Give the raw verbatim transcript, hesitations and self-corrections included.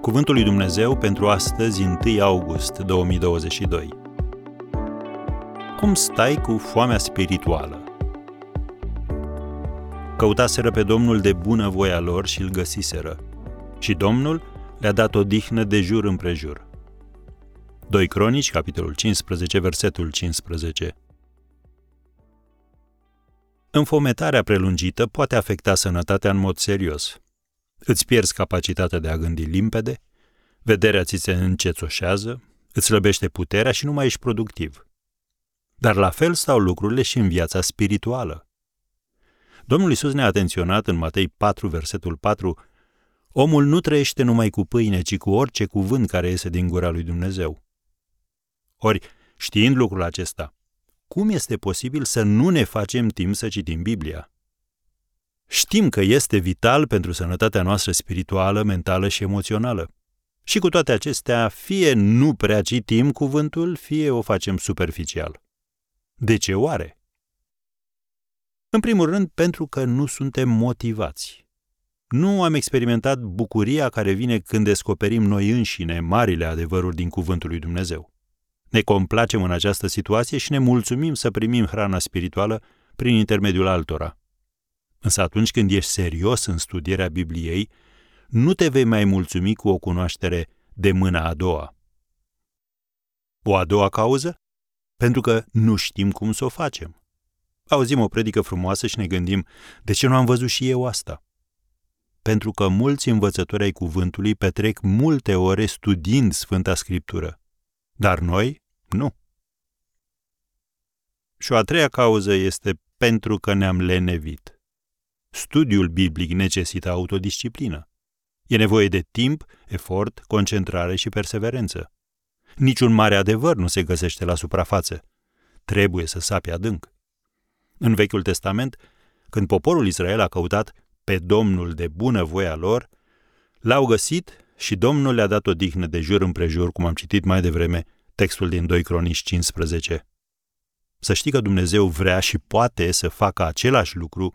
Cuvântul lui Dumnezeu pentru astăzi, întâi august două mii douăzeci și doi. Cum stai cu foamea spirituală? Căutaseră pe Domnul de bunăvoia lor și îl găsiseră, și Domnul le-a dat odihnă de jur împrejur. doi Cronici, capitolul cincisprezece, versetul cincisprezece. Înfometarea prelungită poate afecta sănătatea în mod serios. Îți pierzi capacitatea de a gândi limpede, vederea ți se încețoșează, îți slăbește puterea și nu mai ești productiv. Dar la fel stau lucrurile și în viața spirituală. Domnul Iisus ne-a atenționat în Matei patru, versetul patru, omul nu trăiește numai cu pâine, ci cu orice cuvânt care iese din gura lui Dumnezeu. Ori, știind lucrul acesta, cum este posibil să nu ne facem timp să citim Biblia? Știm că este vital pentru sănătatea noastră spirituală, mentală și emoțională. Și cu toate acestea, fie nu prea citim cuvântul, fie o facem superficial. De ce oare? În primul rând, pentru că nu suntem motivați. Nu am experimentat bucuria care vine când descoperim noi înșine marile adevăruri din cuvântul lui Dumnezeu. Ne complacem în această situație și ne mulțumim să primim hrana spirituală prin intermediul altora. Însă atunci când ești serios în studierea Bibliei, nu te vei mai mulțumi cu o cunoaștere de mâna a doua. O a doua cauză? Pentru că nu știm cum să o facem. Auzim o predică frumoasă și ne gândim, de ce nu am văzut și eu asta? Pentru că mulți învățători ai cuvântului petrec multe ore studiind Sfânta Scriptură. Dar noi, nu. Și o a treia cauză este pentru că ne-am lenevit. Studiul biblic necesită autodisciplină. E nevoie de timp, efort, concentrare și perseverență. Niciun mare adevăr nu se găsește la suprafață. Trebuie să sapi adânc. În Vechiul Testament, când poporul Israel a căutat pe Domnul de bunăvoia lor, l-au găsit și Domnul le-a dat odihnă de jur împrejur, cum am citit mai devreme textul din doi Cronici cincisprezece. Să știi că Dumnezeu vrea și poate să facă același lucru